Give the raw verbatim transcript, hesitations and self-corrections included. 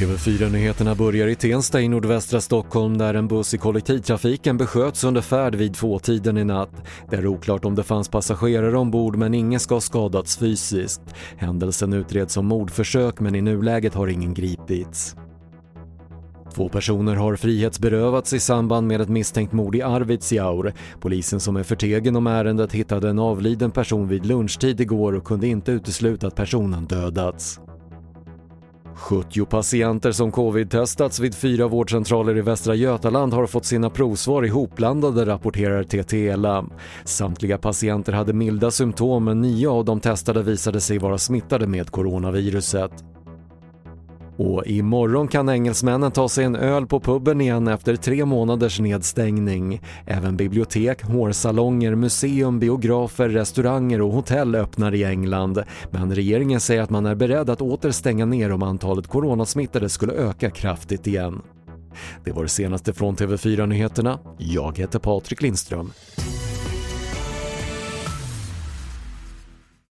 T V fyra-nyheterna börjar i Tensta i nordvästra Stockholm där en buss i kollektivtrafiken besköts under färd vid tvåtiden i natt. Det är oklart om det fanns passagerare ombord men ingen ska ha skadats fysiskt. Händelsen utreds som mordförsök men i nuläget har ingen gripits. Två personer har frihetsberövats i samband med ett misstänkt mord i Arvidsjaur. Polisen som är förtegen om ärendet hittade en avliden person vid lunchtid igår och kunde inte utesluta att personen dödats. sjuttio patienter som covid-testats vid fyra vårdcentraler i Västra Götaland har fått sina provsvar ihopblandade, rapporterar T T L. Samtliga patienter hade milda symptom men nio av de testade visade sig vara smittade med coronaviruset. Och imorgon kan engelsmännen ta sig en öl på pubben igen efter tre månaders nedstängning. Även bibliotek, hårsalonger, museum, biografer, restauranger och hotell öppnar i England. Men regeringen säger att man är beredd att åter stänga ner om antalet coronasmittade skulle öka kraftigt igen. Det var det senaste från T V fyra-nyheterna. Jag heter Patrik Lindström.